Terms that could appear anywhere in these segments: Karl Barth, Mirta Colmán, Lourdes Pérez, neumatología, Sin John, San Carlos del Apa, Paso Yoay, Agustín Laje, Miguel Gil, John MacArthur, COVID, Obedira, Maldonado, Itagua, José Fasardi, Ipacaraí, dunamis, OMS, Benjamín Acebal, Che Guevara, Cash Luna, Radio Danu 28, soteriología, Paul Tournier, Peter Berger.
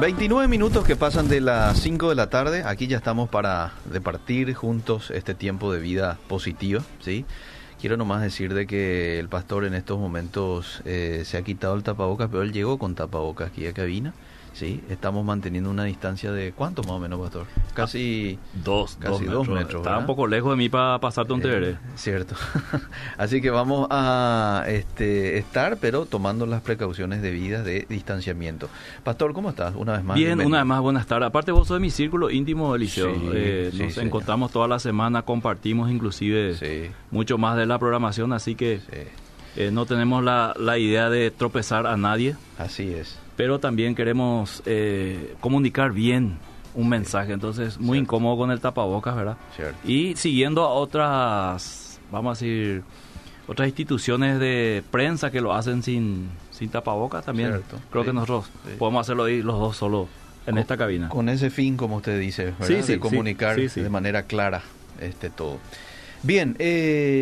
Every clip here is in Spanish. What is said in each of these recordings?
29 minutos que pasan de las 5 de la tarde. Aquí ya estamos para departir juntos este tiempo de vida positiva, ¿sí? Quiero nomás decir de que el pastor en estos momentos se ha quitado el tapabocas, pero él llegó con tapabocas aquí a cabina, ¿sí? Estamos manteniendo una distancia de, ¿cuánto más o menos, pastor? Casi dos metros. Estaba un poco lejos de mí para pasarte un TV. Cierto. Así que vamos a estar, pero tomando las precauciones debidas de distanciamiento. Pastor, ¿cómo estás? Una vez más. Bien, una vez más, buenas tardes. Aparte, vos sos de mi círculo íntimo del liceo. Sí, nos encontramos toda la semana, compartimos inclusive mucho más de la programación, así que no tenemos la idea de tropezar a nadie. Así es. Pero también queremos comunicar bien un mensaje, entonces muy incómodo con el tapabocas, ¿verdad? Cierto. Y siguiendo a otras, vamos a decir, otras instituciones de prensa que lo hacen sin tapabocas también. Cierto. Creo que nosotros podemos hacerlo ahí los dos solo en esta cabina. Con ese fin, como usted dice, ¿verdad? De comunicar de manera clara todo. Bien,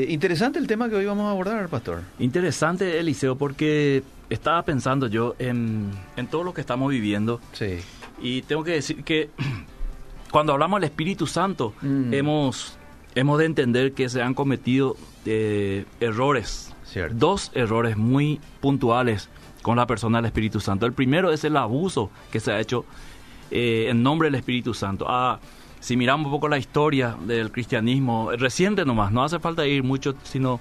interesante el tema que hoy vamos a abordar, pastor. Interesante, Eliseo, porque estaba pensando yo en todo lo que estamos viviendo. Sí. Y tengo que decir que cuando hablamos del Espíritu Santo, hemos de entender que se han cometido errores. Cierto. Dos errores muy puntuales con la persona del Espíritu Santo. El primero es el abuso que se ha hecho en nombre del Espíritu Santo. Si miramos un poco la historia del cristianismo, reciente nomás, no hace falta ir mucho, sino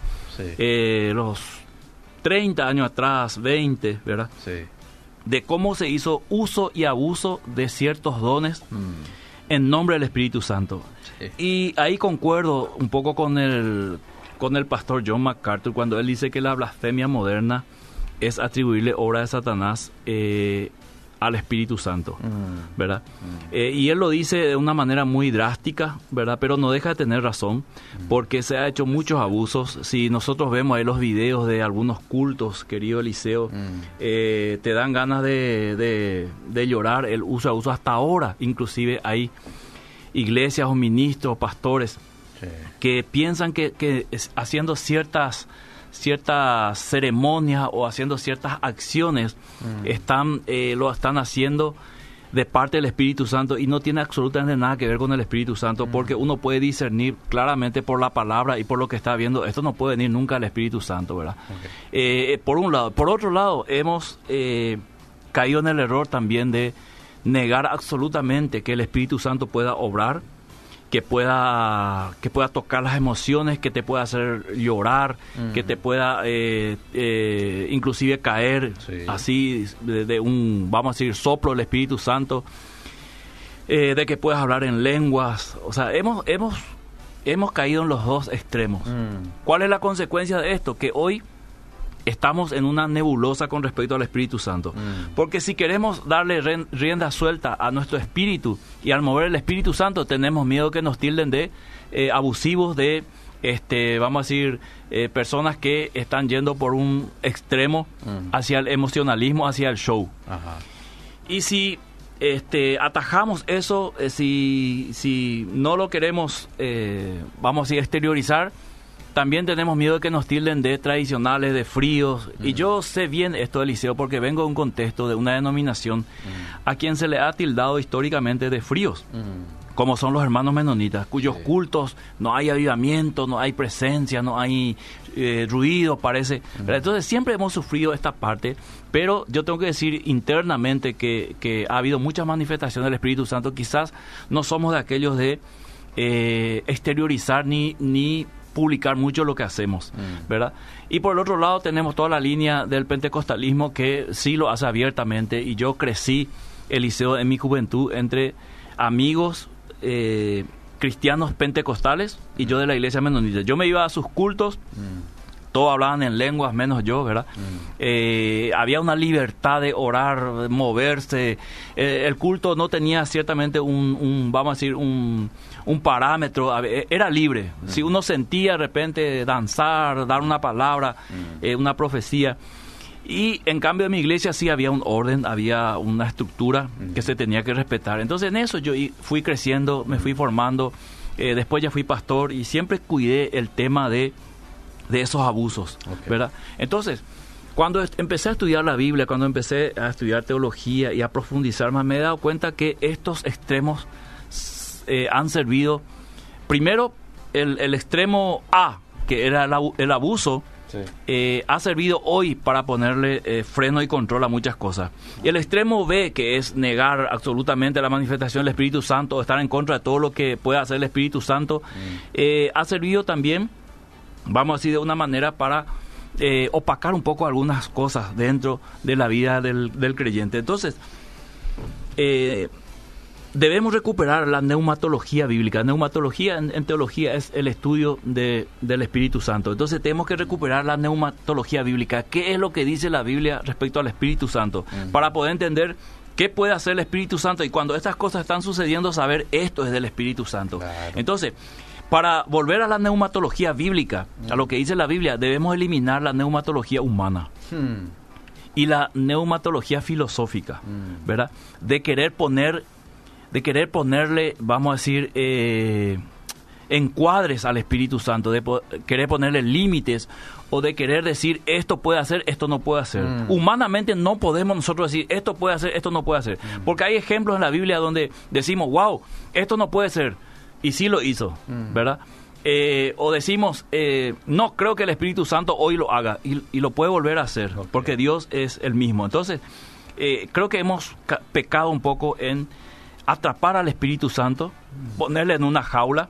los 30 años atrás, 20, ¿verdad? Sí. De cómo se hizo uso y abuso de ciertos dones en nombre del Espíritu Santo. Sí. Y ahí concuerdo un poco con el pastor John MacArthur cuando él dice que la blasfemia moderna es atribuirle obra de Satanás al Espíritu Santo, ¿verdad? Y él lo dice de una manera muy drástica, ¿verdad? Pero no deja de tener razón, porque se ha hecho muchos abusos. Si nosotros vemos ahí los videos de algunos cultos, querido Eliseo, te dan ganas de llorar el uso y abuso. Hasta ahora, inclusive, hay iglesias o ministros, pastores, que piensan que haciendo ciertas ceremonias o haciendo ciertas acciones lo están haciendo de parte del Espíritu Santo, y no tiene absolutamente nada que ver con el Espíritu Santo, porque uno puede discernir claramente por la palabra y por lo que está viendo. Esto no puede venir nunca al Espíritu Santo, ¿verdad? Por un lado. Por otro lado, hemos caído en el error también de negar absolutamente que el Espíritu Santo pueda obrar, que pueda tocar las emociones, que te pueda hacer llorar, que te pueda inclusive caer así de un, vamos a decir, soplo del Espíritu Santo, de que puedas hablar en lenguas. O sea, hemos caído en los dos extremos. ¿Cuál es la consecuencia de esto? Que hoy estamos en una nebulosa con respecto al Espíritu Santo. Porque si queremos darle rienda suelta a nuestro espíritu y al mover el Espíritu Santo, tenemos miedo que nos tilden de abusivos, de, vamos a decir, personas que están yendo por un extremo hacia el emocionalismo, hacia el show. Ajá. Y si atajamos eso, si no lo queremos, vamos a decir, exteriorizar, también tenemos miedo de que nos tilden de tradicionales, de fríos. Y yo sé bien esto, Eliseo, porque vengo de un contexto, de una denominación a quien se le ha tildado históricamente de fríos, como son los hermanos menonitas, cuyos cultos no hay avivamiento, no hay presencia, no hay ruido, parece. Entonces siempre hemos sufrido esta parte, pero yo tengo que decir internamente que ha habido muchas manifestaciones del Espíritu Santo. Quizás no somos de aquellos de exteriorizar ni publicar mucho lo que hacemos, ¿verdad? Y por el otro lado tenemos toda la línea del pentecostalismo que sí lo hace abiertamente, y yo crecí, Eliseo, en mi juventud entre amigos cristianos pentecostales y yo de la iglesia menonita. Yo me iba a sus cultos, todos hablaban en lenguas menos yo, ¿verdad? Había una libertad de orar, de moverse. El culto no tenía ciertamente un vamos a decir, un parámetro, era libre. Si uno sentía de repente danzar, dar una palabra, una profecía. Y en cambio en mi iglesia sí había un orden, había una estructura que se tenía que respetar. Entonces en eso yo fui creciendo, me fui formando, después ya fui pastor y siempre cuidé el tema de esos abusos, ¿verdad? Entonces, Cuando empecé a estudiar la Biblia, cuando empecé a estudiar teología y a profundizar más, me he dado cuenta que estos extremos han servido. Primero, el extremo A, que era el abuso, sí, ha servido hoy para ponerle freno y control a muchas cosas. Y el extremo B, que es negar absolutamente la manifestación del Espíritu Santo, estar en contra de todo lo que pueda hacer el Espíritu Santo, ha servido también, vamos a decir de una manera, para opacar un poco algunas cosas dentro de la vida del creyente. Entonces, debemos recuperar la neumatología bíblica. Neumatología en teología es el estudio del Espíritu Santo. Entonces tenemos que recuperar la neumatología bíblica. ¿Qué es lo que dice la Biblia respecto al Espíritu Santo? Uh-huh. Para poder entender qué puede hacer el Espíritu Santo y cuando estas cosas están sucediendo, saber esto es del Espíritu Santo. Claro. Entonces, para volver a la neumatología bíblica, uh-huh, a lo que dice la Biblia, debemos eliminar la neumatología humana. Uh-huh. Y la neumatología filosófica, uh-huh, ¿verdad? De querer ponerle, vamos a decir, encuadres al Espíritu Santo, de querer ponerle límites o de querer decir esto puede hacer, esto no puede hacer. Mm. Humanamente no podemos nosotros decir esto puede hacer, esto no puede hacer. Mm. Porque hay ejemplos en la Biblia donde decimos, wow, esto no puede ser, y sí lo hizo, ¿verdad? O decimos, no creo que el Espíritu Santo hoy lo haga, y lo puede volver a hacer, okay, porque Dios es el mismo. Entonces, creo que hemos pecado un poco en atrapar al Espíritu Santo, ponerle en una jaula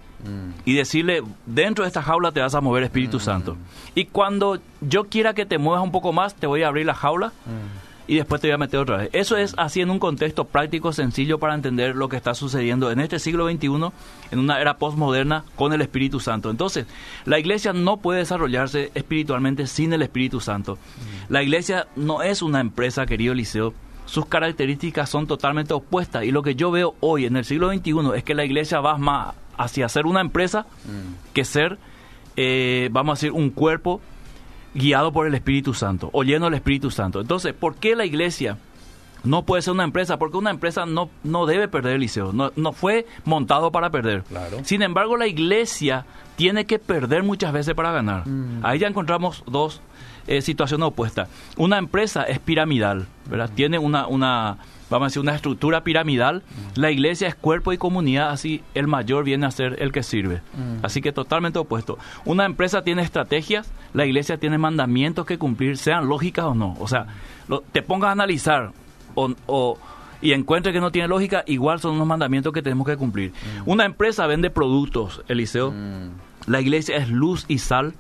y decirle, dentro de esta jaula te vas a mover, Espíritu Santo. Y cuando yo quiera que te muevas un poco más, te voy a abrir la jaula y después te voy a meter otra vez. Eso es así en un contexto práctico, sencillo, para entender lo que está sucediendo en este siglo XXI, en una era postmoderna, con el Espíritu Santo. Entonces, la iglesia no puede desarrollarse espiritualmente sin el Espíritu Santo. La iglesia no es una empresa, querido Eliseo. Sus características son totalmente opuestas, y lo que yo veo hoy en el siglo XXI es que la iglesia va más hacia ser una empresa que ser, vamos a decir, un cuerpo guiado por el Espíritu Santo, o lleno del Espíritu Santo. Entonces, ¿por qué la iglesia no puede ser una empresa? Porque una empresa no debe perder, Eliseo. No fue montado para perder. Claro. Sin embargo, la iglesia tiene que perder muchas veces para ganar. Ahí ya encontramos dos situación opuesta. Una empresa es piramidal, ¿verdad? Tiene una, vamos a decir, una estructura piramidal. La iglesia es cuerpo y comunidad, así el mayor viene a ser el que sirve. Así que totalmente opuesto. Una empresa tiene estrategias, la iglesia tiene mandamientos que cumplir, sean lógicas o no. O sea, te pongas a analizar y encuentres que no tiene lógica, igual son unos mandamientos que tenemos que cumplir. Una empresa vende productos, Eliseo. La iglesia es luz y sal.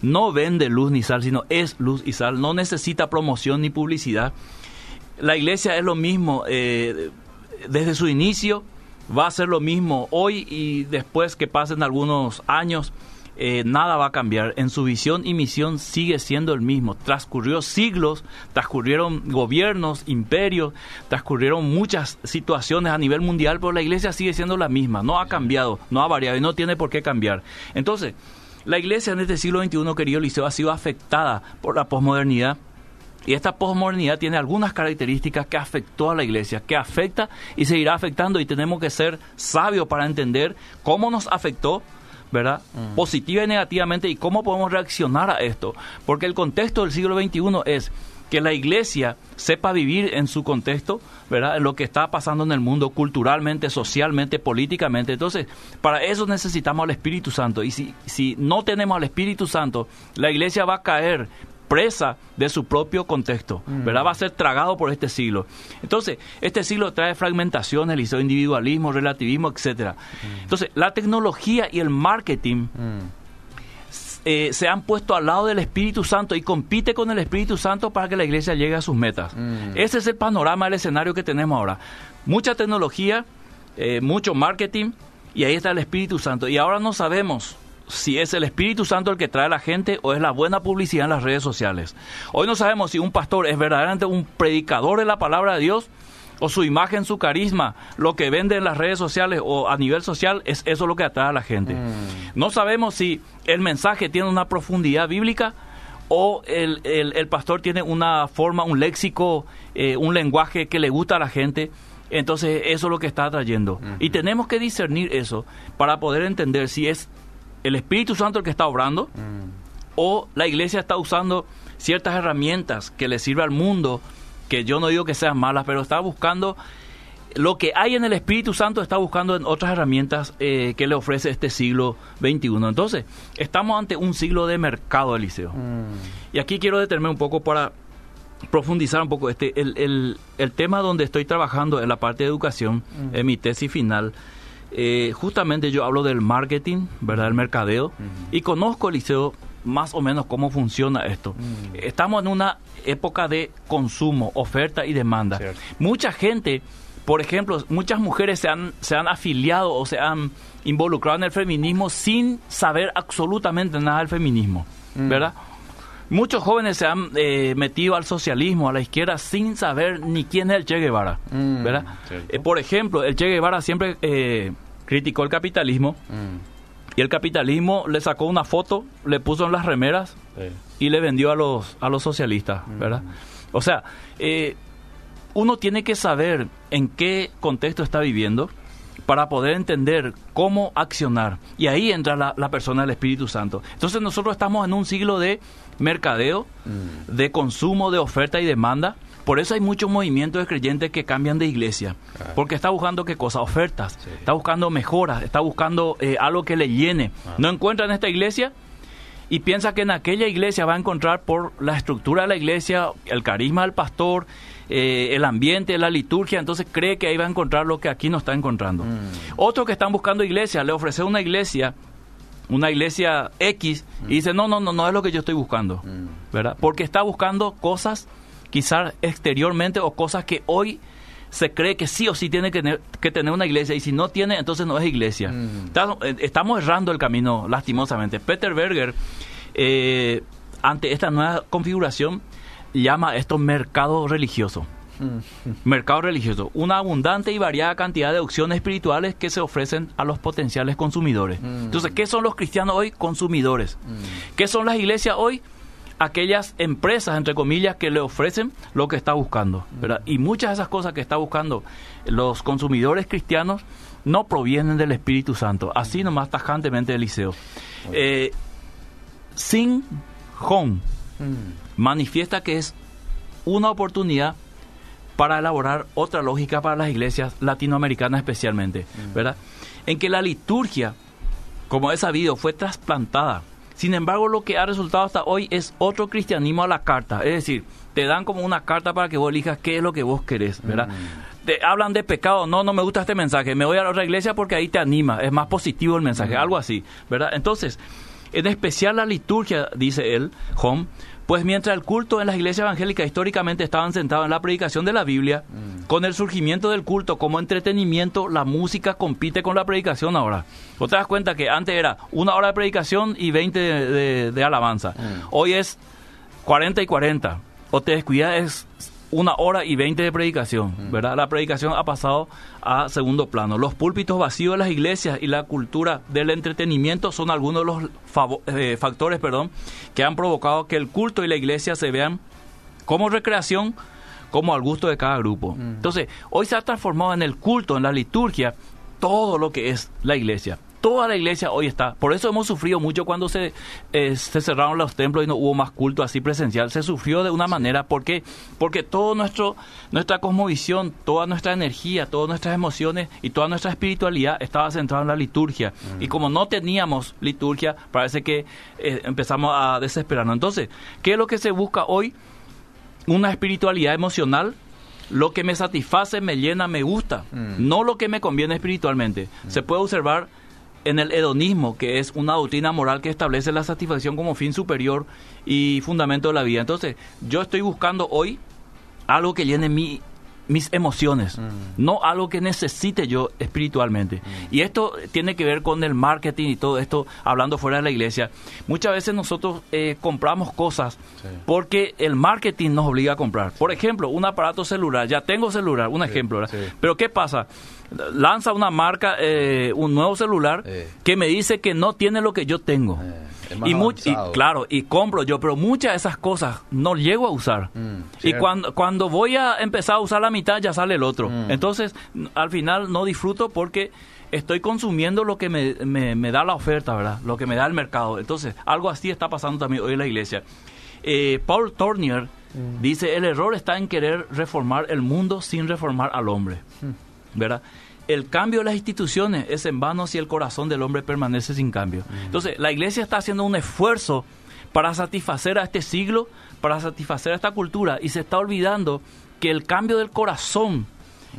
No vende luz ni sal, sino es luz y sal. No necesita promoción ni publicidad. La iglesia es lo mismo. Desde su inicio va a ser lo mismo hoy, y después que pasen algunos años, nada va a cambiar. En su visión y misión sigue siendo el mismo. Transcurrió siglos, transcurrieron gobiernos, imperios, transcurrieron muchas situaciones a nivel mundial, pero la iglesia sigue siendo la misma. No ha cambiado, no ha variado y no tiene por qué cambiar. Entonces, la iglesia en este siglo XXI, querido Eliseo, ha sido afectada por la posmodernidad, y esta posmodernidad tiene algunas características que afectó a la iglesia, que afecta y seguirá afectando, y tenemos que ser sabios para entender cómo nos afectó, ¿verdad? Positiva y negativamente, y cómo podemos reaccionar a esto, porque el contexto del siglo XXI es que la iglesia sepa vivir en su contexto, ¿verdad? En lo que está pasando en el mundo, culturalmente, socialmente, políticamente. Entonces, para eso necesitamos al Espíritu Santo. Y si no tenemos al Espíritu Santo, la iglesia va a caer presa de su propio contexto, ¿verdad? Va a ser tragado por este siglo. Entonces, este siglo trae fragmentación, el individualismo, relativismo, etcétera. Entonces, la tecnología y el marketing se han puesto al lado del Espíritu Santo y compite con el Espíritu Santo para que la iglesia llegue a sus metas. Ese es el panorama, el escenario que tenemos ahora. Mucha tecnología, mucho marketing, y ahí está el Espíritu Santo. Y ahora no sabemos si es el Espíritu Santo el que trae a la gente o es la buena publicidad en las redes sociales. Hoy no sabemos si un pastor es verdaderamente un predicador de la palabra de Dios, o su imagen, su carisma, lo que vende en las redes sociales o a nivel social, es eso lo que atrae a la gente. No sabemos si el mensaje tiene una profundidad bíblica o el pastor tiene una forma, un léxico, un lenguaje que le gusta a la gente. Entonces, eso es lo que está atrayendo. Y tenemos que discernir eso para poder entender si es el Espíritu Santo el que está obrando o la iglesia está usando ciertas herramientas que le sirve al mundo, que yo no digo que sean malas, pero está buscando lo que hay en el Espíritu Santo, está buscando en otras herramientas que le ofrece este siglo XXI. Entonces, estamos ante un siglo de mercado, Eliseo. Y aquí quiero detenerme un poco para profundizar un poco el tema donde estoy trabajando en la parte de educación, en mi tesis final. Justamente yo hablo del marketing, ¿verdad? El mercadeo. Y conozco, Eliseo, más o menos cómo funciona esto. Estamos en una época de consumo, oferta y demanda. Cierto. Mucha gente, por ejemplo, muchas mujeres se han afiliado o se han involucrado en el feminismo sin saber absolutamente nada del feminismo, ¿verdad? Muchos jóvenes se han metido al socialismo, a la izquierda, sin saber ni quién es el Che Guevara, ¿verdad? Por ejemplo, el Che Guevara siempre criticó el capitalismo, y el capitalismo le sacó una foto, le puso en las remeras, y le vendió a los socialistas, ¿verdad? O sea, uno tiene que saber en qué contexto está viviendo para poder entender cómo accionar. Y ahí entra la persona del Espíritu Santo. Entonces nosotros estamos en un siglo de mercadeo, de consumo, de oferta y demanda. Por eso hay muchos movimientos de creyentes que cambian de iglesia, porque está buscando qué cosa, ofertas, está buscando mejoras, está buscando algo que le llene. No encuentra en esta iglesia y piensa que en aquella iglesia va a encontrar, por la estructura de la iglesia, el carisma del pastor, el ambiente, la liturgia. Entonces cree que ahí va a encontrar lo que aquí no está encontrando. Otros que están buscando iglesia, le ofrecen una iglesia X, y dice, no es lo que yo estoy buscando, ¿verdad? Porque está buscando cosas quizás exteriormente, o cosas que hoy se cree que sí o sí tiene que tener una iglesia, y si no tiene, entonces no es iglesia. Estamos errando el camino, lastimosamente. Peter Berger, ante esta nueva configuración, llama esto mercado religioso. Mercado religioso, una abundante y variada cantidad de opciones espirituales que se ofrecen a los potenciales consumidores. Entonces, ¿qué son los cristianos hoy? Consumidores. ¿Qué son las iglesias hoy? Aquellas empresas, entre comillas, que le ofrecen lo que está buscando, ¿verdad? Y muchas de esas cosas que está buscando los consumidores cristianos no provienen del Espíritu Santo, así nomás tajantemente, Eliseo. Sin John manifiesta que es una oportunidad para elaborar otra lógica para las iglesias latinoamericanas especialmente, ¿verdad? En que la liturgia, como es sabido, fue trasplantada. Sin embargo, lo que ha resultado hasta hoy es otro cristianismo a la carta. Es decir, te dan como una carta para que vos elijas qué es lo que vos querés, ¿verdad? Te hablan de pecado. No me gusta este mensaje. Me voy a la otra iglesia porque ahí te anima. Es más positivo el mensaje, algo así, ¿verdad? Entonces, en especial la liturgia, dice él, John, pues mientras el culto en las iglesias evangélicas históricamente estaban centrados en la predicación de la Biblia, con el surgimiento del culto como entretenimiento, la música compite con la predicación ahora. ¿O te das cuenta que antes era una hora de predicación y 20 de alabanza? Hoy es 40 y 40. O te descuidas, es una hora y 20 de predicación, ¿verdad? La predicación ha pasado a segundo plano. Los púlpitos vacíos de las iglesias y la cultura del entretenimiento son algunos de los factores que han provocado que el culto y la iglesia se vean como recreación, como al gusto de cada grupo. Entonces, hoy se ha transformado en el culto, en la liturgia, todo lo que es la iglesia. Toda la iglesia hoy está. Por eso hemos sufrido mucho cuando se cerraron los templos y no hubo más culto así presencial. Se sufrió de una manera. ¿Por qué? Porque toda nuestra cosmovisión, toda nuestra energía, todas nuestras emociones y toda nuestra espiritualidad estaba centrada en la liturgia. Y como no teníamos liturgia, parece que empezamos a desesperarnos. Entonces, ¿qué es lo que se busca hoy? Una espiritualidad emocional. Lo que me satisface, me llena, me gusta. No lo que me conviene espiritualmente. Se puede observar en el hedonismo, que es una doctrina moral que establece la satisfacción como fin superior y fundamento de la vida. Entonces, yo estoy buscando hoy algo que llene mis emociones, no algo que necesite yo espiritualmente. Y esto tiene que ver con el marketing y todo esto, hablando fuera de la iglesia. Muchas veces nosotros compramos cosas porque el marketing nos obliga a comprar. Por ejemplo, un aparato celular. Ya tengo celular, un ejemplo, ¿verdad? Pero ¿qué pasa? Lanza una marca, un nuevo celular que me dice que no tiene lo que yo tengo. Y compro yo, pero muchas de esas cosas no llego a usar. Y cuando voy a empezar a usar la mitad, ya sale el otro. Entonces, al final no disfruto porque estoy consumiendo lo que me da la oferta, ¿verdad? Lo que me da el mercado. Entonces, algo así está pasando también hoy en la iglesia. Paul Tournier dice, el error está en querer reformar el mundo sin reformar al hombre, ¿verdad? El cambio de las instituciones es en vano si el corazón del hombre permanece sin cambio. Entonces, la Iglesia está haciendo un esfuerzo para satisfacer a este siglo, para satisfacer a esta cultura, y se está olvidando que el cambio del corazón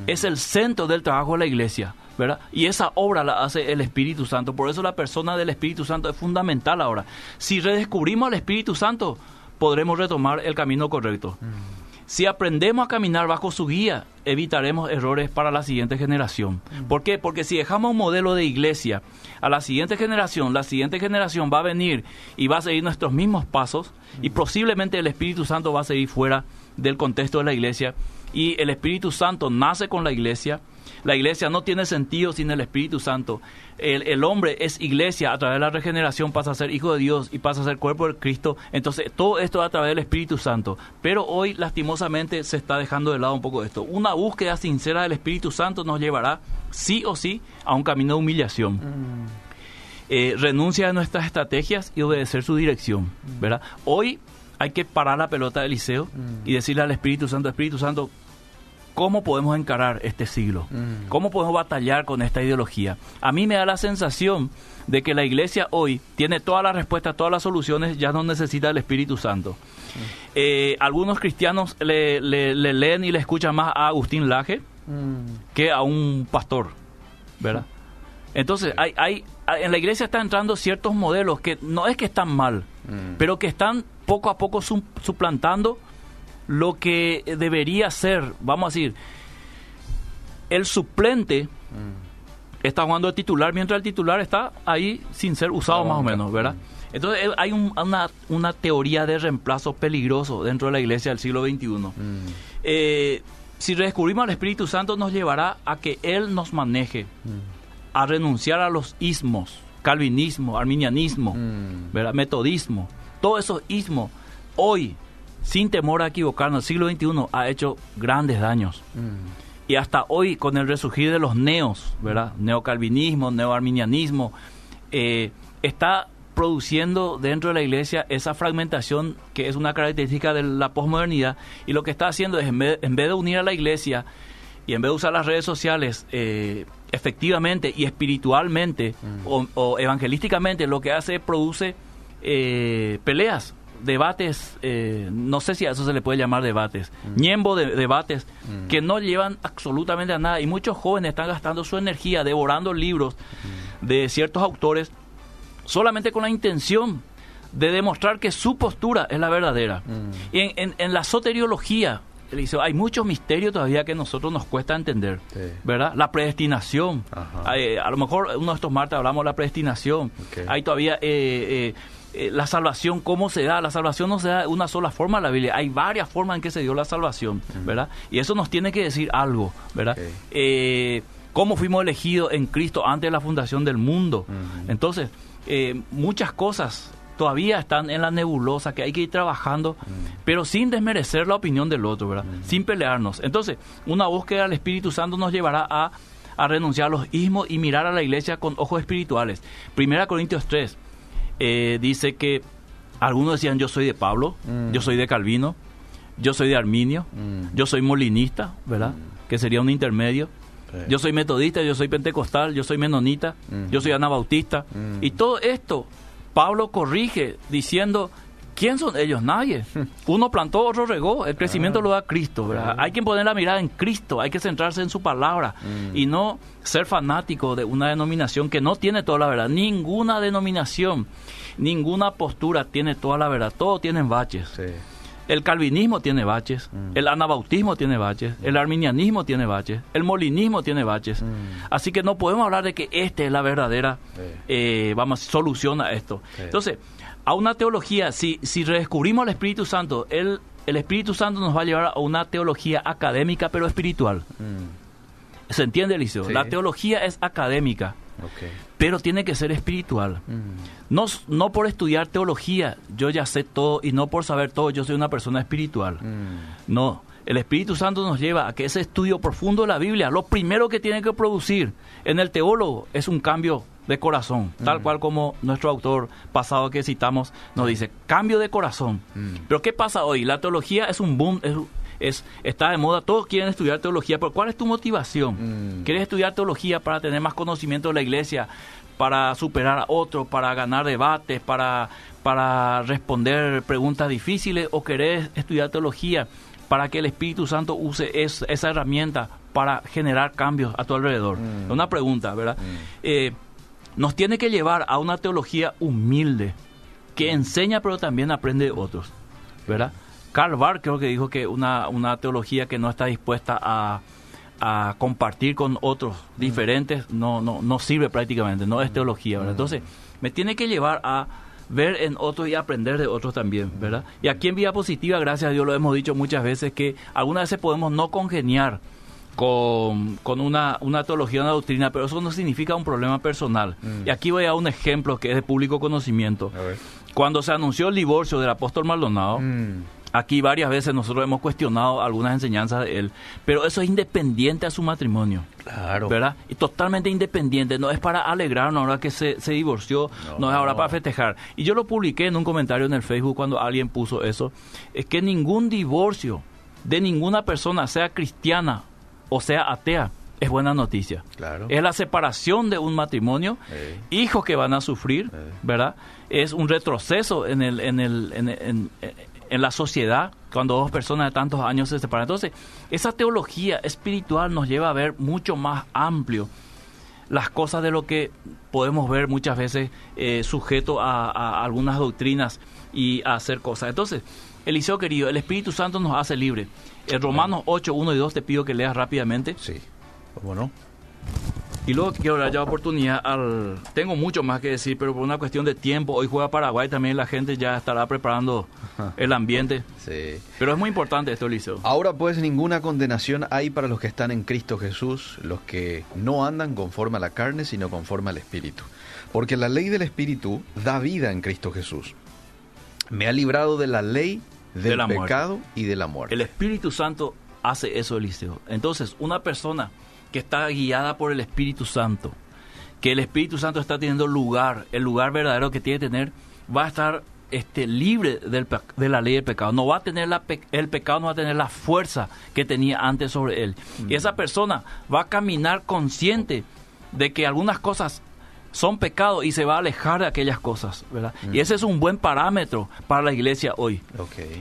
es el centro del trabajo de la Iglesia, ¿verdad? Y esa obra la hace el Espíritu Santo. Por eso la persona del Espíritu Santo es fundamental ahora. Si redescubrimos al Espíritu Santo, podremos retomar el camino correcto. Si aprendemos a caminar bajo su guía, evitaremos errores para la siguiente generación. ¿Por qué? Porque si dejamos un modelo de iglesia a la siguiente generación va a venir y va a seguir nuestros mismos pasos, y posiblemente el Espíritu Santo va a seguir fuera del contexto de la iglesia, y el Espíritu Santo nace con la iglesia. La iglesia no tiene sentido sin el Espíritu Santo. El hombre es iglesia, a través de la regeneración pasa a ser hijo de Dios y pasa a ser cuerpo de Cristo. Entonces, todo esto a través del Espíritu Santo. Pero hoy, lastimosamente, se está dejando de lado un poco esto. Una búsqueda sincera del Espíritu Santo nos llevará, sí o sí, a un camino de humillación. Renuncia a nuestras estrategias y obedecer su dirección, ¿verdad? Hoy hay que parar la pelota del liceo y decirle al Espíritu Santo, ¿cómo podemos encarar este siglo? ¿Cómo podemos batallar con esta ideología? A mí me da la sensación de que la iglesia hoy tiene todas las respuestas, todas las soluciones, ya no necesita el Espíritu Santo. Algunos cristianos le leen y le escuchan más a Agustín Laje que a un pastor, ¿verdad? Entonces, en la iglesia están entrando ciertos modelos que no es que están mal, pero que están poco a poco suplantando lo que debería ser, vamos a decir, el suplente está jugando de titular, mientras el titular está ahí sin ser usado más o menos, ¿verdad? Entonces hay una teoría de reemplazo peligroso dentro de la iglesia del siglo XXI. Si redescubrimos al Espíritu Santo, nos llevará a que Él nos maneje, a renunciar a los ismos, calvinismo, arminianismo, ¿verdad? Metodismo, todos esos ismos, hoy, sin temor a equivocarnos, el siglo XXI ha hecho grandes daños. Y hasta hoy, con el resurgir de los neos, ¿verdad? Neocalvinismo, neoarminianismo, está produciendo dentro de la iglesia esa fragmentación que es una característica de la posmodernidad. Y lo que está haciendo es, en vez de unir a la iglesia y en vez de usar las redes sociales efectivamente y espiritualmente o evangelísticamente, lo que hace produce peleas. Debates, no sé si a eso se le puede llamar debates, ñembo de debates que no llevan absolutamente a nada, y muchos jóvenes están gastando su energía devorando libros de ciertos autores solamente con la intención de demostrar que su postura es la verdadera. Y en la soteriología hay muchos misterios todavía que a nosotros nos cuesta entender, ¿verdad? La predestinación, a lo mejor uno de estos martes hablamos de la predestinación, hay todavía... la salvación, ¿cómo se da? La salvación no se da de una sola forma en la Biblia. Hay varias formas en que se dio la salvación, ¿verdad? Y eso nos tiene que decir algo, ¿verdad? ¿Cómo fuimos elegidos en Cristo antes de la fundación del mundo? Entonces, muchas cosas todavía están en la nebulosa que hay que ir trabajando, pero sin desmerecer la opinión del otro, ¿verdad? Sin pelearnos. Entonces, una búsqueda del Espíritu Santo nos llevará a renunciar a los ismos y mirar a la iglesia con ojos espirituales. 1 Corintios 3. Dice que algunos decían, yo soy de Pablo, yo soy de Calvino, yo soy de Arminio, yo soy molinista, ¿verdad? Que sería un intermedio. Yo soy metodista, yo soy pentecostal, yo soy menonita, yo soy anabautista. Y todo esto Pablo corrige diciendo, ¿quién son ellos? Nadie. Uno plantó, otro regó, el crecimiento lo da Cristo, ¿verdad? Hay que poner la mirada en Cristo, hay que centrarse en su palabra y no ser fanático de una denominación que no tiene toda la verdad. Ninguna denominación, ninguna postura tiene toda la verdad, todos tienen baches. El calvinismo tiene baches, el anabautismo tiene baches, el arminianismo tiene baches, el molinismo tiene baches. Así que no podemos hablar de que esta es la verdadera solución a esto. Entonces, a una teología, si redescubrimos al Espíritu Santo, el Espíritu Santo nos va a llevar a una teología académica pero espiritual. ¿Se entiende, Eliseo? Sí. La teología es académica, pero tiene que ser espiritual. No por estudiar teología yo ya sé todo, y no por saber todo yo soy una persona espiritual. No, el Espíritu Santo nos lleva a que ese estudio profundo de la Biblia, lo primero que tiene que producir en el teólogo es un cambio de corazón, tal cual como nuestro autor pasado que citamos nos dice, cambio de corazón. Pero ¿qué pasa hoy? La teología es un boom, está de moda, todos quieren estudiar teología, pero ¿cuál es tu motivación? ¿Quieres estudiar teología para tener más conocimiento de la iglesia, para superar a otros, para ganar debates, para responder preguntas difíciles, o querés estudiar teología para que el Espíritu Santo use esa herramienta para generar cambios a tu alrededor? Es una pregunta, ¿verdad? Nos tiene que llevar a una teología humilde, que enseña pero también aprende de otros, ¿verdad? Karl Barth creo que dijo que una teología que no está dispuesta a compartir con otros diferentes no sirve prácticamente, no es teología, ¿verdad? Entonces, me tiene que llevar a ver en otros y aprender de otros también, ¿verdad? Y aquí en Vía Positiva, gracias a Dios, lo hemos dicho muchas veces, que algunas veces podemos no congeniar con una teología, una doctrina, pero eso no significa un problema personal. Y aquí voy a un ejemplo que es de público conocimiento. Cuando se anunció el divorcio del apóstol Maldonado, aquí varias veces nosotros hemos cuestionado algunas enseñanzas de él, pero eso es independiente a su matrimonio. Claro. ¿Verdad? Y totalmente independiente, no es para alegrarnos ahora que se divorció, no es ahora para festejar. Y yo lo publiqué en un comentario en el Facebook cuando alguien puso eso, es que ningún divorcio de ninguna persona, sea cristiana o sea atea, es buena noticia. Claro. Es la separación de un matrimonio, hijos que van a sufrir, ¿verdad? Es un retroceso en la sociedad, cuando dos personas de tantos años se separan. Entonces, esa teología espiritual nos lleva a ver mucho más amplio las cosas de lo que podemos ver muchas veces sujeto a algunas doctrinas y a hacer cosas. Entonces, Eliseo querido, el Espíritu Santo nos hace libre. En Romanos 8, 1 y 2 te pido que leas rápidamente. Sí, ¿cómo no? Y luego quiero dar ya oportunidad al... Tengo mucho más que decir, pero por una cuestión de tiempo, hoy juega Paraguay, también la gente ya estará preparando el ambiente. Sí. Pero es muy importante esto, Eliseo. Ahora pues, ninguna condenación hay para los que están en Cristo Jesús, los que no andan conforme a la carne, sino conforme al Espíritu. Porque la ley del Espíritu da vida en Cristo Jesús. Me ha librado de la ley, del pecado y de la muerte. El Espíritu Santo hace eso, Eliseo. Entonces, una persona que está guiada por el Espíritu Santo, que el Espíritu Santo está teniendo lugar, el lugar verdadero que tiene que tener, va a estar libre de la ley del pecado. No va a tener el pecado, no va a tener la fuerza que tenía antes sobre él. Y esa persona va a caminar consciente de que algunas cosas son pecados y se va a alejar de aquellas cosas, ¿verdad? Y ese es un buen parámetro para la iglesia hoy.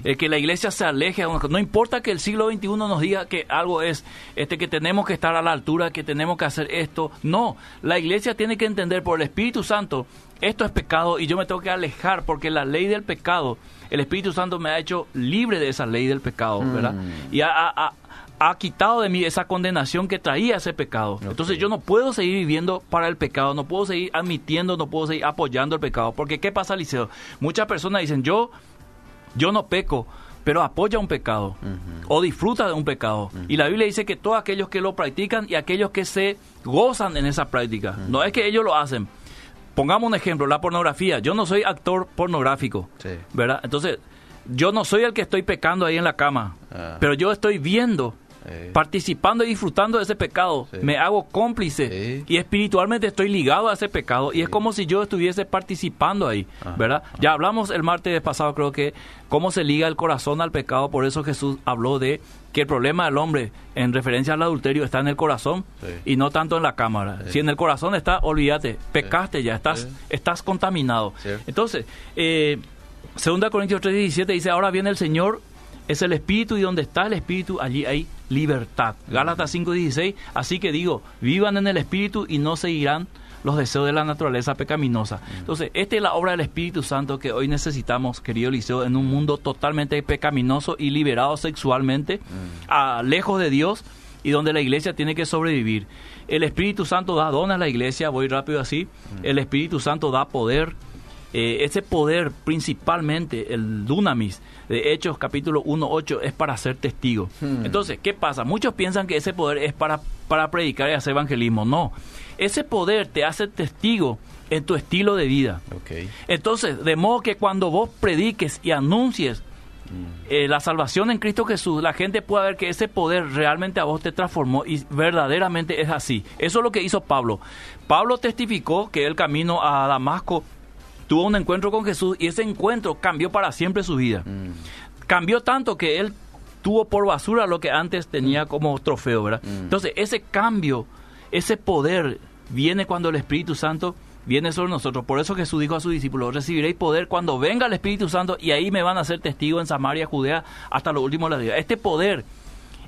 El que la iglesia se aleje, no importa que el siglo XXI nos diga que algo es que tenemos que estar a la altura, que tenemos que hacer esto. No, la iglesia tiene que entender por el Espíritu Santo, esto es pecado y yo me tengo que alejar porque la ley del pecado, el Espíritu Santo me ha hecho libre de esa ley del pecado, ¿verdad? Y ha quitado de mí esa condenación que traía ese pecado. Entonces yo no puedo seguir viviendo para el pecado, no puedo seguir admitiendo, no puedo seguir apoyando el pecado. Porque ¿qué pasa, Eliseo? Muchas personas dicen, yo no peco, pero apoya un pecado o disfruta de un pecado. Y la Biblia dice que todos aquellos que lo practican y aquellos que se gozan en esa práctica, no es que ellos lo hacen. Pongamos un ejemplo, la pornografía. Yo no soy actor pornográfico, ¿verdad? Entonces, yo no soy el que estoy pecando ahí en la cama, pero yo estoy viendo, participando y disfrutando de ese pecado, me hago cómplice y espiritualmente estoy ligado a ese pecado y es como si yo estuviese participando ahí, ¿verdad? Ya hablamos el martes pasado, creo que cómo se liga el corazón al pecado, por eso Jesús habló de que el problema del hombre en referencia al adulterio está en el corazón y no tanto en la cámara. Si en el corazón está, olvídate, pecaste ya, estás contaminado. Entonces, 2 Corintios 3:17 dice, ahora viene el Señor, es el Espíritu, y donde está el Espíritu, allí hay libertad. Gálatas 5:16, así que digo, vivan en el Espíritu y no seguirán los deseos de la naturaleza pecaminosa. Entonces, esta es la obra del Espíritu Santo que hoy necesitamos, querido Eliseo, en un mundo totalmente pecaminoso y liberado sexualmente, lejos de Dios, y donde la iglesia tiene que sobrevivir. El Espíritu Santo da dones a la iglesia, voy rápido así, el Espíritu Santo da poder. Ese poder, principalmente el dunamis de Hechos capítulo 1:8, es para ser testigo. Entonces, ¿qué pasa? Muchos piensan que ese poder es para predicar y hacer evangelismo. No, ese poder te hace testigo en tu estilo de vida. Entonces, de modo que cuando vos prediques y anuncies La salvación en Cristo Jesús, la gente pueda ver que ese poder realmente a vos te transformó y verdaderamente es así. Eso es lo que hizo Pablo. Pablo testificó que el camino a Damasco tuvo un encuentro con Jesús y ese encuentro cambió para siempre su vida. Cambió tanto que él tuvo por basura lo que antes tenía como trofeo, ¿verdad? Entonces, ese cambio, ese poder viene cuando el Espíritu Santo viene sobre nosotros. Por eso Jesús dijo a sus discípulos: recibiréis poder cuando venga el Espíritu Santo y ahí me van a ser testigo en Samaria, Judea, hasta lo último de la vida. Este poder,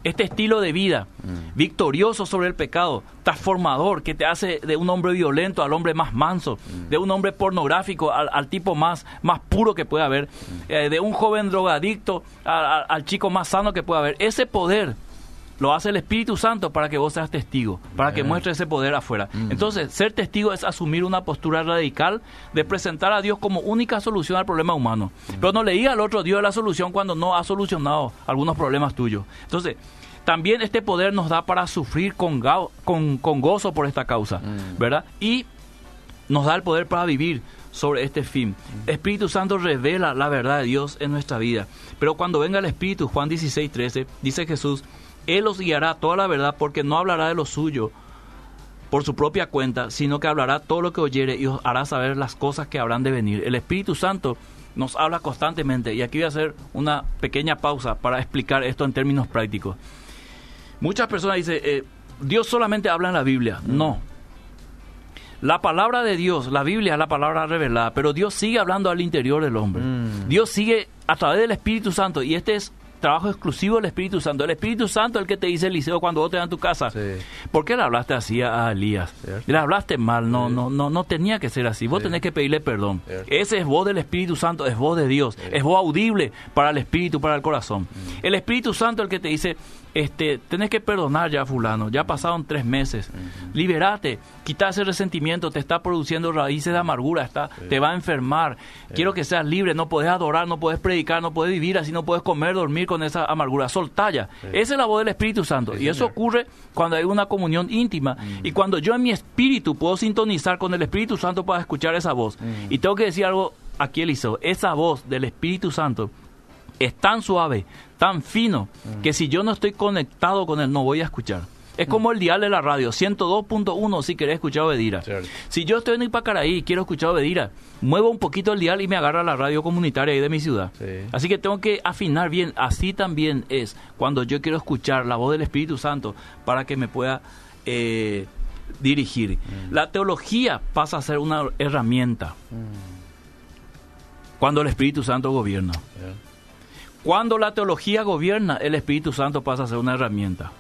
este estilo de vida victorioso sobre el pecado, transformador, que te hace de un hombre violento al hombre más manso, de un hombre pornográfico al tipo más puro que pueda haber, de un joven drogadicto al chico más sano que pueda haber. Ese poder lo hace el Espíritu Santo para que vos seas testigo, para que muestre ese poder afuera. Entonces, ser testigo es asumir una postura radical de presentar a Dios como única solución al problema humano. Pero no le diga al otro Dios la solución cuando no ha solucionado algunos problemas tuyos. Entonces, también este poder nos da para sufrir con gozo por esta causa, ¿verdad? Y nos da el poder para vivir sobre este fin. El Espíritu Santo revela la verdad de Dios en nuestra vida. Pero cuando venga el Espíritu, Juan 16:13, dice Jesús: Él los guiará a toda la verdad, porque no hablará de lo suyo por su propia cuenta, sino que hablará todo lo que oyere y os hará saber las cosas que habrán de venir. El Espíritu Santo nos habla constantemente, y aquí voy a hacer una pequeña pausa para explicar esto en términos prácticos. Muchas personas dicen, Dios solamente habla en la Biblia. No. La palabra de Dios, la Biblia, es la palabra revelada, pero Dios sigue hablando al interior del hombre. Dios sigue a través del Espíritu Santo, y este es trabajo exclusivo del Espíritu Santo. El Espíritu Santo es el que te dice, Eliseo, cuando vos te vas a tu casa, sí, ¿por qué le hablaste así a Elías? Cierto. Le hablaste mal, no tenía que ser así. Vos tenés que pedirle perdón. Cierto. Ese es voz del Espíritu Santo, es voz de Dios, es voz audible para el Espíritu, para el corazón. El Espíritu Santo es el que te dice, tenés que perdonar ya a fulano, ya pasaron 3 meses, liberate, quita ese resentimiento, te está produciendo raíces de amargura, te va a enfermar, quiero que seas libre, no podés adorar, no podés predicar, no podés vivir así, no podés comer, dormir con esa amargura, soltá ya. Esa es la voz del Espíritu Santo, y eso ocurre cuando hay una comunión íntima, y cuando yo en mi espíritu puedo sintonizar con el Espíritu Santo para escuchar esa voz. Y tengo que decir algo aquí, Eliseo, esa voz del Espíritu Santo es tan suave, tan fino, que si yo no estoy conectado con él, no voy a escuchar. Es como el dial de la radio, 102.1 si querés escuchar Obedira. Cierto. Si yo estoy en Ipacaraí y quiero escuchar Obedira, muevo un poquito el dial y me agarra la radio comunitaria ahí de mi ciudad. Sí. Así que tengo que afinar bien. Así también es cuando yo quiero escuchar la voz del Espíritu Santo para que me pueda dirigir. La teología pasa a ser una herramienta cuando el Espíritu Santo gobierna. Yeah. Cuando la teología gobierna, el Espíritu Santo pasa a ser una herramienta.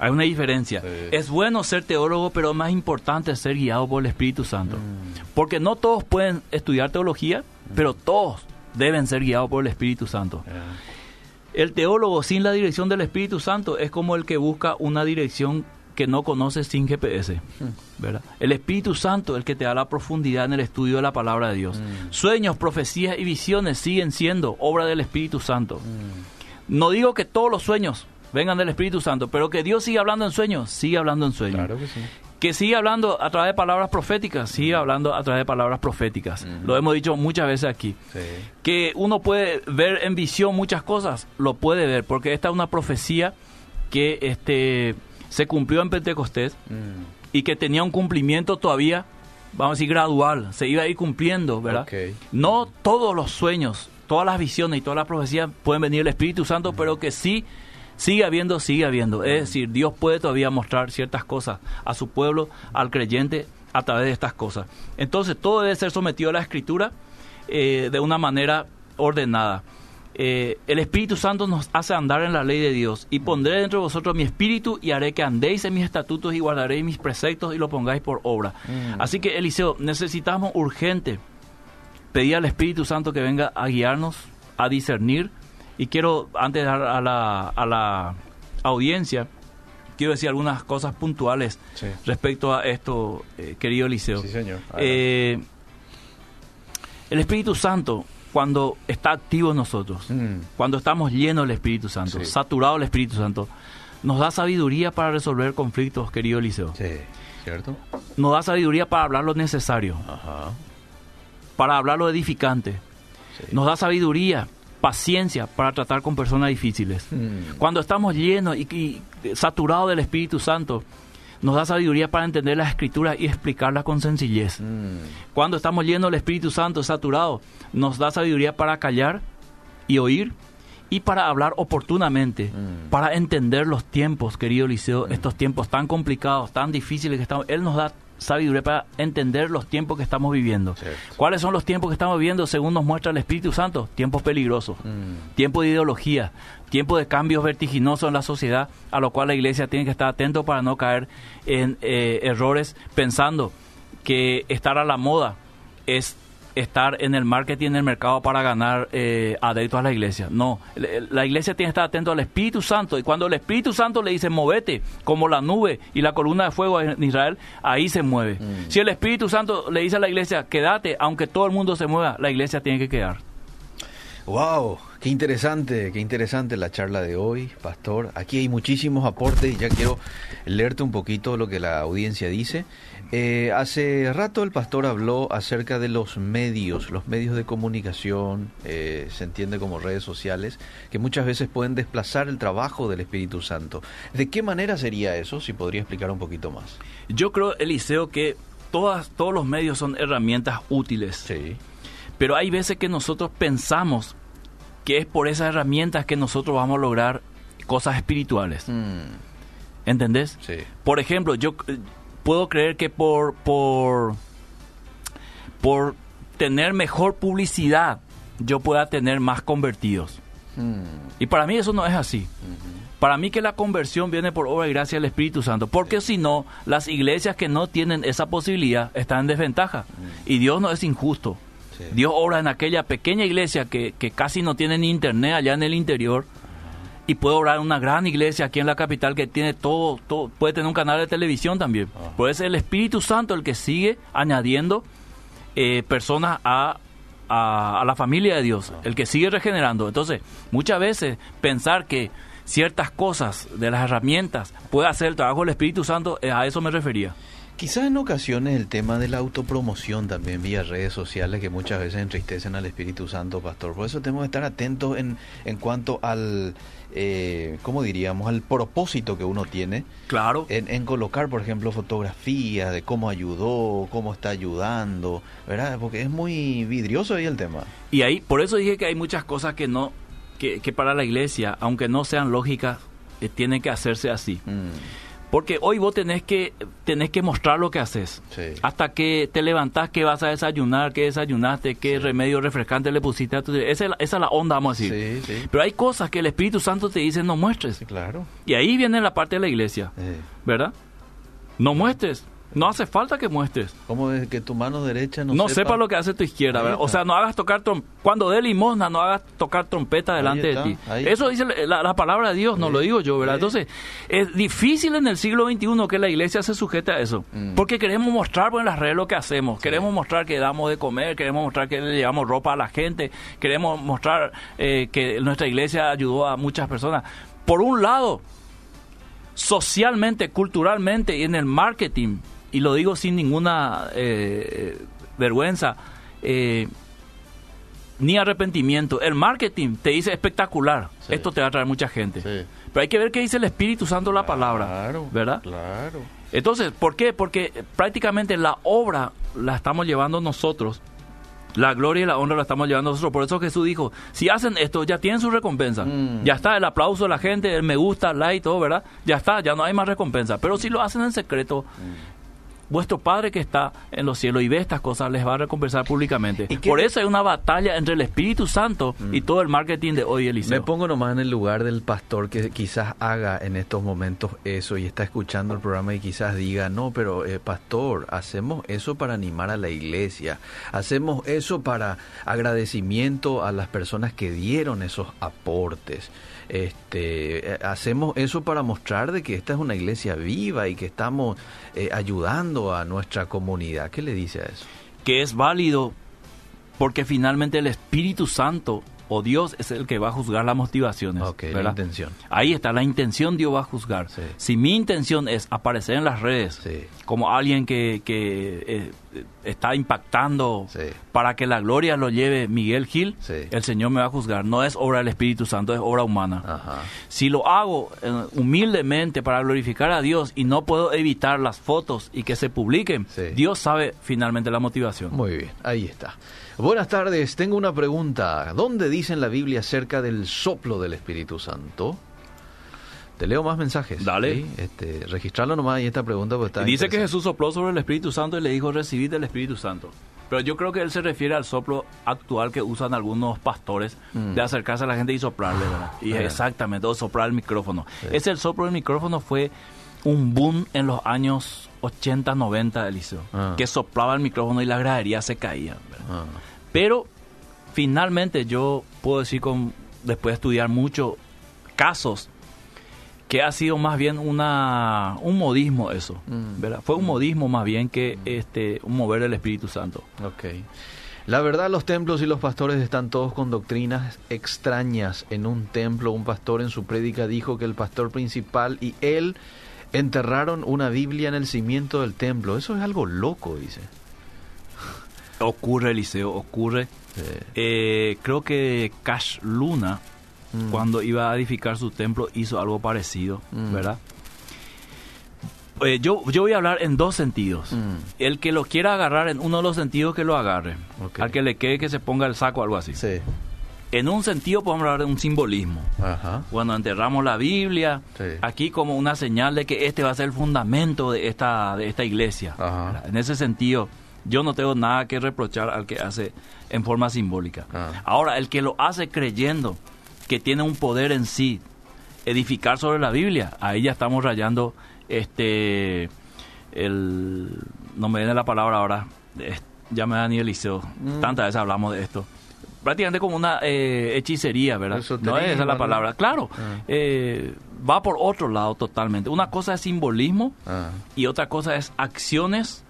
Hay una diferencia. Sí. Es bueno ser teólogo, pero más importante es ser guiado por el Espíritu Santo. Porque no todos pueden estudiar teología, pero todos deben ser guiados por el Espíritu Santo. El teólogo sin la dirección del Espíritu Santo es como el que busca una dirección que no conoces sin GPS, ¿verdad? El Espíritu Santo es el que te da la profundidad en el estudio de la palabra de Dios. Sueños, profecías y visiones siguen siendo obra del Espíritu Santo. No digo que todos los sueños vengan del Espíritu Santo, pero que Dios siga hablando en sueños, sigue hablando en sueños. Claro que sí. Que sigue hablando a través de palabras proféticas, sigue hablando a través de palabras proféticas. Lo hemos dicho muchas veces aquí. Sí. Que uno puede ver en visión muchas cosas, lo puede ver, porque esta es una profecía que se cumplió en Pentecostés y que tenía un cumplimiento todavía, vamos a decir, gradual. Se iba a ir cumpliendo, ¿verdad? Okay. No todos los sueños, todas las visiones y todas las profecías pueden venir del Espíritu Santo, pero que sí sigue habiendo. Es decir, Dios puede todavía mostrar ciertas cosas a su pueblo, al creyente, a través de estas cosas. Entonces, todo debe ser sometido a la Escritura de una manera ordenada. El Espíritu Santo nos hace andar en la ley de Dios. Y pondré dentro de vosotros mi espíritu y haré que andéis en mis estatutos y guardaréis mis preceptos y lo pongáis por obra. Así que, Eliseo, necesitamos urgente pedir al Espíritu Santo que venga a guiarnos, a discernir. Y quiero, antes de dar a la audiencia, quiero decir algunas cosas puntuales respecto a esto, querido Eliseo. Sí, señor. El Espíritu Santo, cuando está activo en nosotros, cuando estamos llenos del Espíritu Santo, saturados del Espíritu Santo, nos da sabiduría para resolver conflictos, querido Eliseo. Sí, ¿cierto? Nos da sabiduría para hablar lo necesario, para hablar lo edificante. Sí. Nos da sabiduría paciencia para tratar con personas difíciles. Cuando estamos llenos y saturados del Espíritu Santo, nos da sabiduría para entender las Escrituras y explicarlas con sencillez. Cuando estamos llenos del Espíritu Santo, saturados, nos da sabiduría para callar y oír, y para hablar oportunamente, para entender los tiempos, querido Eliseo, estos tiempos tan complicados, tan difíciles que estamos. Él nos da sabiduría para entender los tiempos que estamos viviendo. Cierto. ¿Cuáles son los tiempos que estamos viviendo? Según nos muestra el Espíritu Santo, tiempos peligrosos, tiempos de ideología, tiempos de cambios vertiginosos en la sociedad, a lo cual la iglesia tiene que estar atento para no caer en errores pensando que estar a la moda es estar en el marketing, en el mercado para ganar adeptos a la iglesia. No, la iglesia tiene que estar atento al Espíritu Santo, y cuando el Espíritu Santo le dice movete como la nube y la columna de fuego en Israel, ahí se mueve. Si el Espíritu Santo le dice a la iglesia quédate, aunque todo el mundo se mueva, la iglesia tiene que quedar. Wow, qué interesante la charla de hoy, pastor. Aquí hay muchísimos aportes y ya quiero leerte un poquito lo que la audiencia dice. Hace rato el pastor habló acerca de los medios de comunicación, se entiende como redes sociales, que muchas veces pueden desplazar el trabajo del Espíritu Santo. ¿De qué manera sería eso? Si podría explicar un poquito más. Yo creo, Eliseo, que todos los medios son herramientas útiles. Sí. Pero hay veces que nosotros pensamos que es por esas herramientas que nosotros vamos a lograr cosas espirituales. ¿Entendés? Sí. Por ejemplo, yo puedo creer que por tener mejor publicidad yo pueda tener más convertidos. Y para mí eso no es así. Para mí que la conversión viene por obra y gracia del Espíritu Santo, porque si no, las iglesias que no tienen esa posibilidad están en desventaja. Y Dios no es injusto. Sí. Dios obra en aquella pequeña iglesia que casi no tiene ni internet allá en el interior. Y puede obrar en una gran iglesia aquí en la capital que tiene todo, puede tener un canal de televisión también. Por eso es el Espíritu Santo el que sigue añadiendo personas a la familia de Dios, el que sigue regenerando. Entonces, muchas veces pensar que ciertas cosas de las herramientas puede hacer el trabajo del Espíritu Santo, a eso me refería. Quizás en ocasiones el tema de la autopromoción también vía redes sociales que muchas veces entristecen al Espíritu Santo, pastor. Por eso tenemos que estar atentos en cuanto al, ¿cómo diríamos?, al propósito que uno tiene. Claro. En colocar, por ejemplo, fotografías de cómo ayudó, cómo está ayudando, ¿verdad? Porque es muy vidrioso ahí el tema. Y ahí, por eso dije que hay muchas cosas que no, que para la iglesia, aunque no sean lógicas, tienen que hacerse así. Porque hoy vos tenés que mostrar lo que haces. Sí. Hasta que te levantás, que vas a desayunar, que desayunaste, qué remedio refrescante le pusiste a tu... Esa es la onda, vamos a decir. Sí, sí. Pero hay cosas que el Espíritu Santo te dice no muestres. Sí, claro. Y ahí viene la parte de la iglesia, ¿verdad? No muestres. No hace falta que muestres. Como que tu mano derecha no sepa lo que hace tu izquierda, ¿verdad? O sea, no hagas tocar cuando dé limosna, no hagas tocar trompeta delante de ti. Eso dice la palabra de Dios, no lo digo yo, ¿verdad? Entonces, es difícil en el siglo XXI que la iglesia se sujete a eso. Porque queremos mostrar en las redes lo que hacemos. Queremos mostrar que damos de comer, queremos mostrar que le llevamos ropa a la gente, queremos mostrar que nuestra iglesia ayudó a muchas personas. Por un lado, socialmente, culturalmente y en el marketing, y lo digo sin ninguna vergüenza, ni arrepentimiento. El marketing te dice espectacular. Sí. Esto te va a traer mucha gente. Sí. Pero hay que ver qué dice el Espíritu Santo, la palabra, ¿verdad? Claro. Entonces, ¿por qué? Porque prácticamente la obra la estamos llevando nosotros. La gloria y la honra la estamos llevando nosotros. Por eso Jesús dijo, si hacen esto, ya tienen su recompensa. Ya está, el aplauso de la gente, el me gusta, like, todo, ¿verdad? Ya está, ya no hay más recompensa. Pero si lo hacen en secreto... Vuestro Padre que está en los cielos y ve estas cosas, les va a recompensar públicamente. Por eso hay una batalla entre el Espíritu Santo y todo el marketing de hoy, Eliseo. Me pongo nomás en el lugar del pastor que quizás haga en estos momentos eso y está escuchando el programa y quizás diga, no, pero pastor, hacemos eso para animar a la iglesia. Hacemos eso para agradecimiento a las personas que dieron esos aportes. Hacemos eso para mostrar de que esta es una iglesia viva y que estamos ayudando a nuestra comunidad. ¿Qué le dice a eso? Que es válido porque finalmente el Espíritu Santo o Dios es el que va a juzgar las motivaciones. Ok, ¿verdad? La intención. Ahí está, la intención Dios va a juzgar. Sí. Si mi intención es aparecer en las redes como alguien que está impactando, sí, para que la gloria lo lleve Miguel Gil, sí, el Señor me va a juzgar. No es obra del Espíritu Santo, es obra humana. Ajá. Si lo hago humildemente para glorificar a Dios y no puedo evitar las fotos y que se publiquen, sí, Dios sabe finalmente la motivación. Muy bien, ahí está. Buenas tardes, tengo una pregunta. ¿Dónde dice en la Biblia acerca del soplo del Espíritu Santo? Te leo más mensajes. Dale. ¿Sí? Registralo nomás y esta pregunta pues está interesante. Dice que Jesús sopló sobre el Espíritu Santo y le dijo, recibid el Espíritu Santo. Pero yo creo que él se refiere al soplo actual que usan algunos pastores, de acercarse a la gente y soplarle, ¿verdad? Y exactamente, o soplar el micrófono. Sí. Ese el soplo del micrófono fue un boom en los años 80, 90, Eliseo, que soplaba el micrófono y la gradería se caía, ¿verdad? Pero finalmente yo puedo decir, después de estudiar muchos casos, que ha sido más bien un modismo eso, ¿verdad? Fue un modismo más bien que un mover del Espíritu Santo. Okay. La verdad, los templos y los pastores están todos con doctrinas extrañas. En un templo, un pastor en su prédica dijo que el pastor principal y él enterraron una Biblia en el cimiento del templo. Eso es algo loco, dice. Ocurre, Eliseo, ocurre. Sí. Creo que Cash Luna, cuando iba a edificar su templo, hizo algo parecido, ¿verdad? Yo voy a hablar en dos sentidos. El que lo quiera agarrar en uno de los sentidos, que lo agarre. Okay. Al que le quede, que se ponga el saco, algo así. Sí. En un sentido podemos hablar de un simbolismo. Ajá. Cuando enterramos la Biblia, sí, aquí como una señal de que va a ser el fundamento de esta iglesia. Ajá. En ese sentido, yo no tengo nada que reprochar al que hace en forma simbólica. Ajá. Ahora, el que lo hace creyendo que tiene un poder en sí, edificar sobre la Biblia, ahí ya estamos rayando no me viene la palabra ahora, ya me da ni el Eliseo, tantas veces hablamos de esto, prácticamente como una hechicería, ¿verdad? No es esa la palabra, claro, va por otro lado totalmente. Una cosa es simbolismo y otra cosa es acciones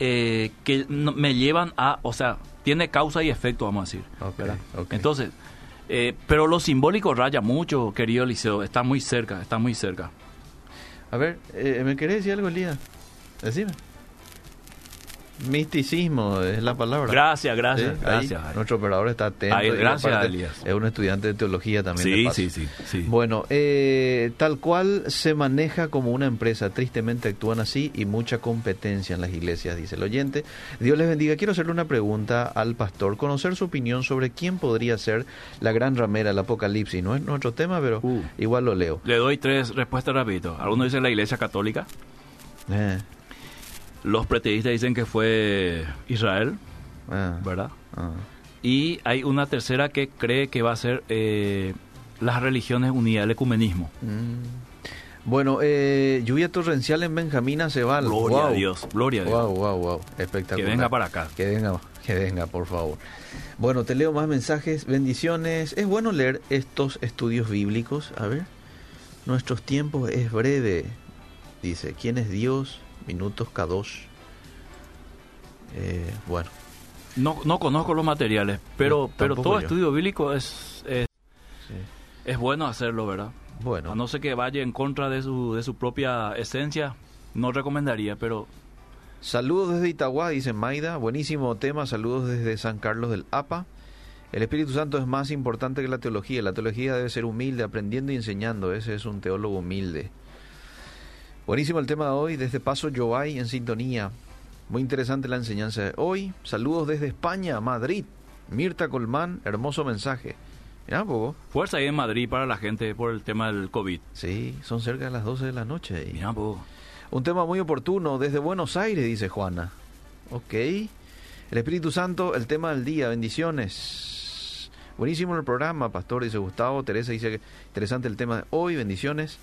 que me llevan a, o sea, tiene causa y efecto, vamos a decir. Okay. Entonces, pero lo simbólico raya mucho, querido Eliseo. Está muy cerca, está muy cerca. A ver, ¿me querés decir algo, Elías? Decime. Misticismo es la palabra. Gracias, ¿sí? Gracias. Ahí, nuestro operador está atento. Ahí, gracias, aparte, Elías. Es un estudiante de teología también. Sí, de paso. Sí. Bueno, tal cual se maneja como una empresa. Tristemente actúan así y mucha competencia en las iglesias, dice el oyente. Dios les bendiga. Quiero hacerle una pregunta al pastor. Conocer su opinión sobre quién podría ser la gran ramera del Apocalipsis. No es nuestro tema, pero igual lo leo. Le doy tres respuestas rapidito. Algunos dicen la Iglesia Católica. Los preteristas dicen que fue Israel, ¿verdad? Y hay una tercera que cree que va a ser las religiones unidas, el ecumenismo. Bueno, lluvia torrencial en Benjamín Acebal. Gloria a Dios, gloria a Dios. Wow, espectacular. Que venga para acá. Que venga, por favor. Bueno, te leo más mensajes, bendiciones. Es bueno leer estos estudios bíblicos. A ver, nuestros tiempos es breve. Dice, ¿quién es Dios? Minutos K2. Bueno. No conozco los materiales, pero todo estudio bíblico es bueno hacerlo, ¿verdad? Bueno. A no ser que vaya en contra de su propia esencia, no recomendaría, pero... Saludos desde Itagua, dice Maida. Buenísimo tema. Saludos desde San Carlos del APA. El Espíritu Santo es más importante que la teología. La teología debe ser humilde, aprendiendo y enseñando. Ese es un teólogo humilde. Buenísimo el tema de hoy, desde Paso Yoay, en sintonía. Muy interesante la enseñanza de hoy. Saludos desde España, Madrid. Mirta Colmán, hermoso mensaje. Mirá un poco. Fuerza ahí en Madrid para la gente por el tema del COVID. Sí, son cerca de las 12 de la noche ahí. Mirá un poco. Un tema muy oportuno, desde Buenos Aires, dice Juana. Ok. El Espíritu Santo, el tema del día, bendiciones. Buenísimo el programa, pastor, dice Gustavo. Teresa dice que interesante el tema de hoy, bendiciones.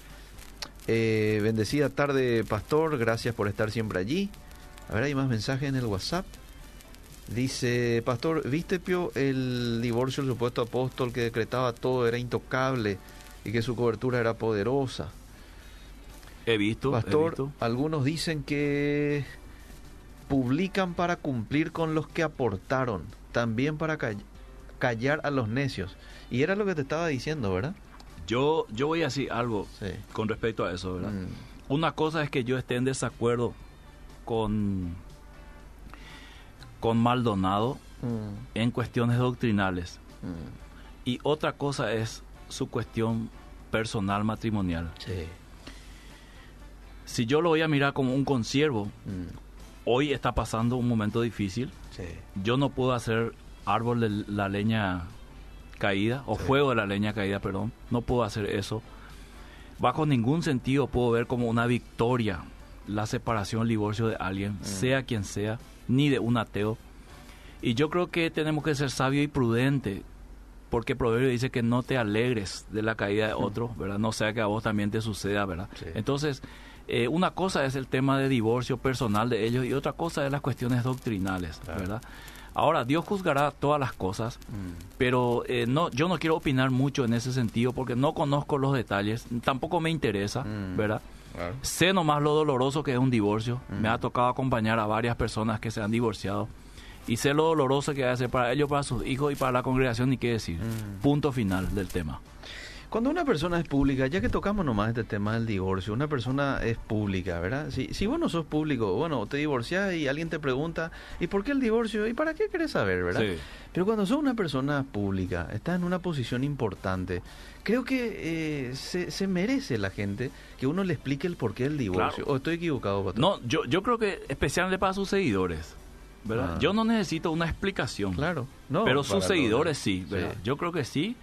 Bendecida tarde, pastor, gracias por estar siempre allí. A ver, hay más mensajes en el WhatsApp. Dice, pastor, ¿viste, Pio, el divorcio del supuesto apóstol que decretaba todo era intocable y que su cobertura era poderosa? He visto, pastor. Algunos dicen que publican para cumplir con los que aportaron, también para callar a los necios. Y era lo que te estaba diciendo, ¿verdad? Yo voy a decir algo con respecto a eso, ¿verdad? Una cosa es que yo esté en desacuerdo con con Maldonado en cuestiones doctrinales. Y otra cosa es su cuestión personal matrimonial. Sí. Si yo lo voy a mirar como un consiervo, hoy está pasando un momento difícil. Sí. Yo no puedo hacer árbol de la leña caída, o fuego de la leña caída, perdón. No puedo hacer eso. Bajo ningún sentido puedo ver como una victoria la separación, el divorcio de alguien, sea quien sea, ni de un ateo. Y yo creo que tenemos que ser sabios y prudentes, porque Proverbio dice que no te alegres de la caída de otro, ¿verdad? No sea que a vos también te suceda, ¿verdad? Sí. Entonces, una cosa es el tema de divorcio personal de ellos y otra cosa es las cuestiones doctrinales, claro, ¿verdad? Ahora, Dios juzgará todas las cosas, pero no, yo no quiero opinar mucho en ese sentido porque no conozco los detalles, tampoco me interesa, ¿verdad? Claro. Sé nomás lo doloroso que es un divorcio. Me ha tocado acompañar a varias personas que se han divorciado y sé lo doloroso que va a ser para ellos, para sus hijos y para la congregación, ni qué decir. Punto final del tema. Cuando una persona es pública, ya que tocamos nomás este tema del divorcio, una persona es pública, ¿verdad? Si vos no sos público, bueno, te divorciás y alguien te pregunta, ¿y por qué el divorcio? ¿Y para qué querés saber, verdad? Sí. Pero cuando sos una persona pública, estás en una posición importante, creo que se merece la gente que uno le explique el porqué del divorcio. Claro. ¿O estoy equivocado, Pato? No, yo creo que especialmente para sus seguidores, ¿verdad? Yo no necesito una explicación. Claro. No, pero sus seguidores sí, ¿verdad? Sí. Yo creo que sí,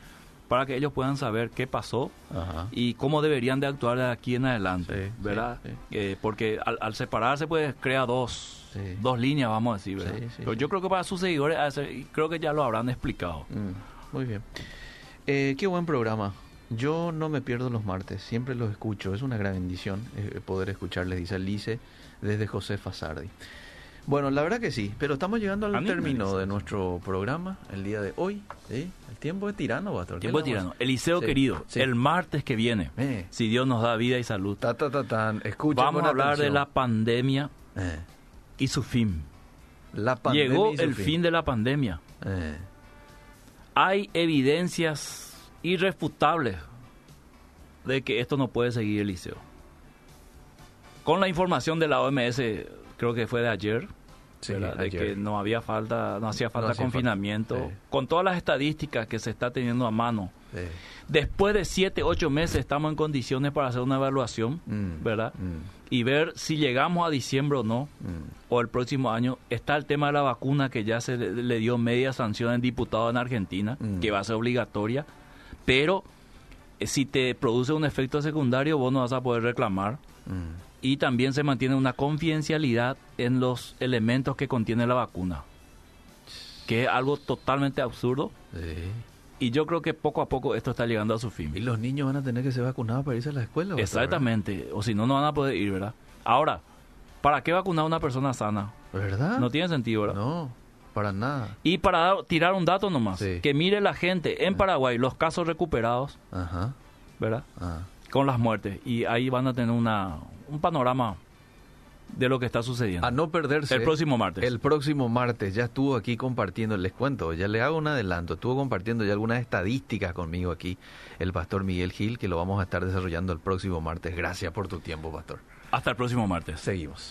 para que ellos puedan saber qué pasó y cómo deberían de actuar de aquí en adelante, sí, ¿verdad? Sí, sí. Porque al separarse, pues, crea dos líneas, vamos a decir, ¿verdad? Sí, sí, pero yo creo que para sus seguidores, creo que ya lo habrán explicado. Muy bien. Qué buen programa. Yo no me pierdo los martes, siempre los escucho. Es una gran bendición poder escucharles, dice Alice, desde José Fasardi. Bueno, la verdad que sí, pero estamos llegando al término de nuestro programa el día de hoy, ¿sí? El tiempo es tirano, Pastor. Tiempo es tirano. Eliseo, querido, el martes que viene, si Dios nos da vida y salud, vamos a hablar de la pandemia y su fin. Llegó el fin de la pandemia. Hay evidencias irrefutables de que esto no puede seguir, Eliseo. Con la información de la OMS... creo que fue de ayer, sí, ayer, de que no hacía falta confinamiento, con todas las estadísticas que se está teniendo a mano. Después de 7-8 meses estamos en condiciones para hacer una evaluación, ¿verdad? Y ver si llegamos a diciembre o no, o el próximo año. Está el tema de la vacuna, que ya se le dio media sanción al diputado en Argentina, que va a ser obligatoria, pero si te produce un efecto secundario, vos no vas a poder reclamar. Y también se mantiene una confidencialidad en los elementos que contiene la vacuna, que es algo totalmente absurdo. Y yo creo que poco a poco esto está llegando a su fin. Y los niños van a tener que ser vacunados para irse a la escuela. Exactamente, ¿verdad? O si no, no van a poder ir, ¿verdad? Ahora, ¿para qué vacunar a una persona sana? ¿Verdad? No tiene sentido, ¿verdad? No, para nada. Y para tirar un dato nomás, que mire la gente en Paraguay, los casos recuperados, ¿verdad? Con las muertes, y ahí van a tener un panorama de lo que está sucediendo. A no perderse. El próximo martes. El próximo martes. Ya estuvo aquí compartiendo, les cuento, ya le hago un adelanto, estuvo compartiendo ya algunas estadísticas conmigo aquí el pastor Miguel Gil, que lo vamos a estar desarrollando el próximo martes. Gracias por tu tiempo, pastor. Hasta el próximo martes. Seguimos.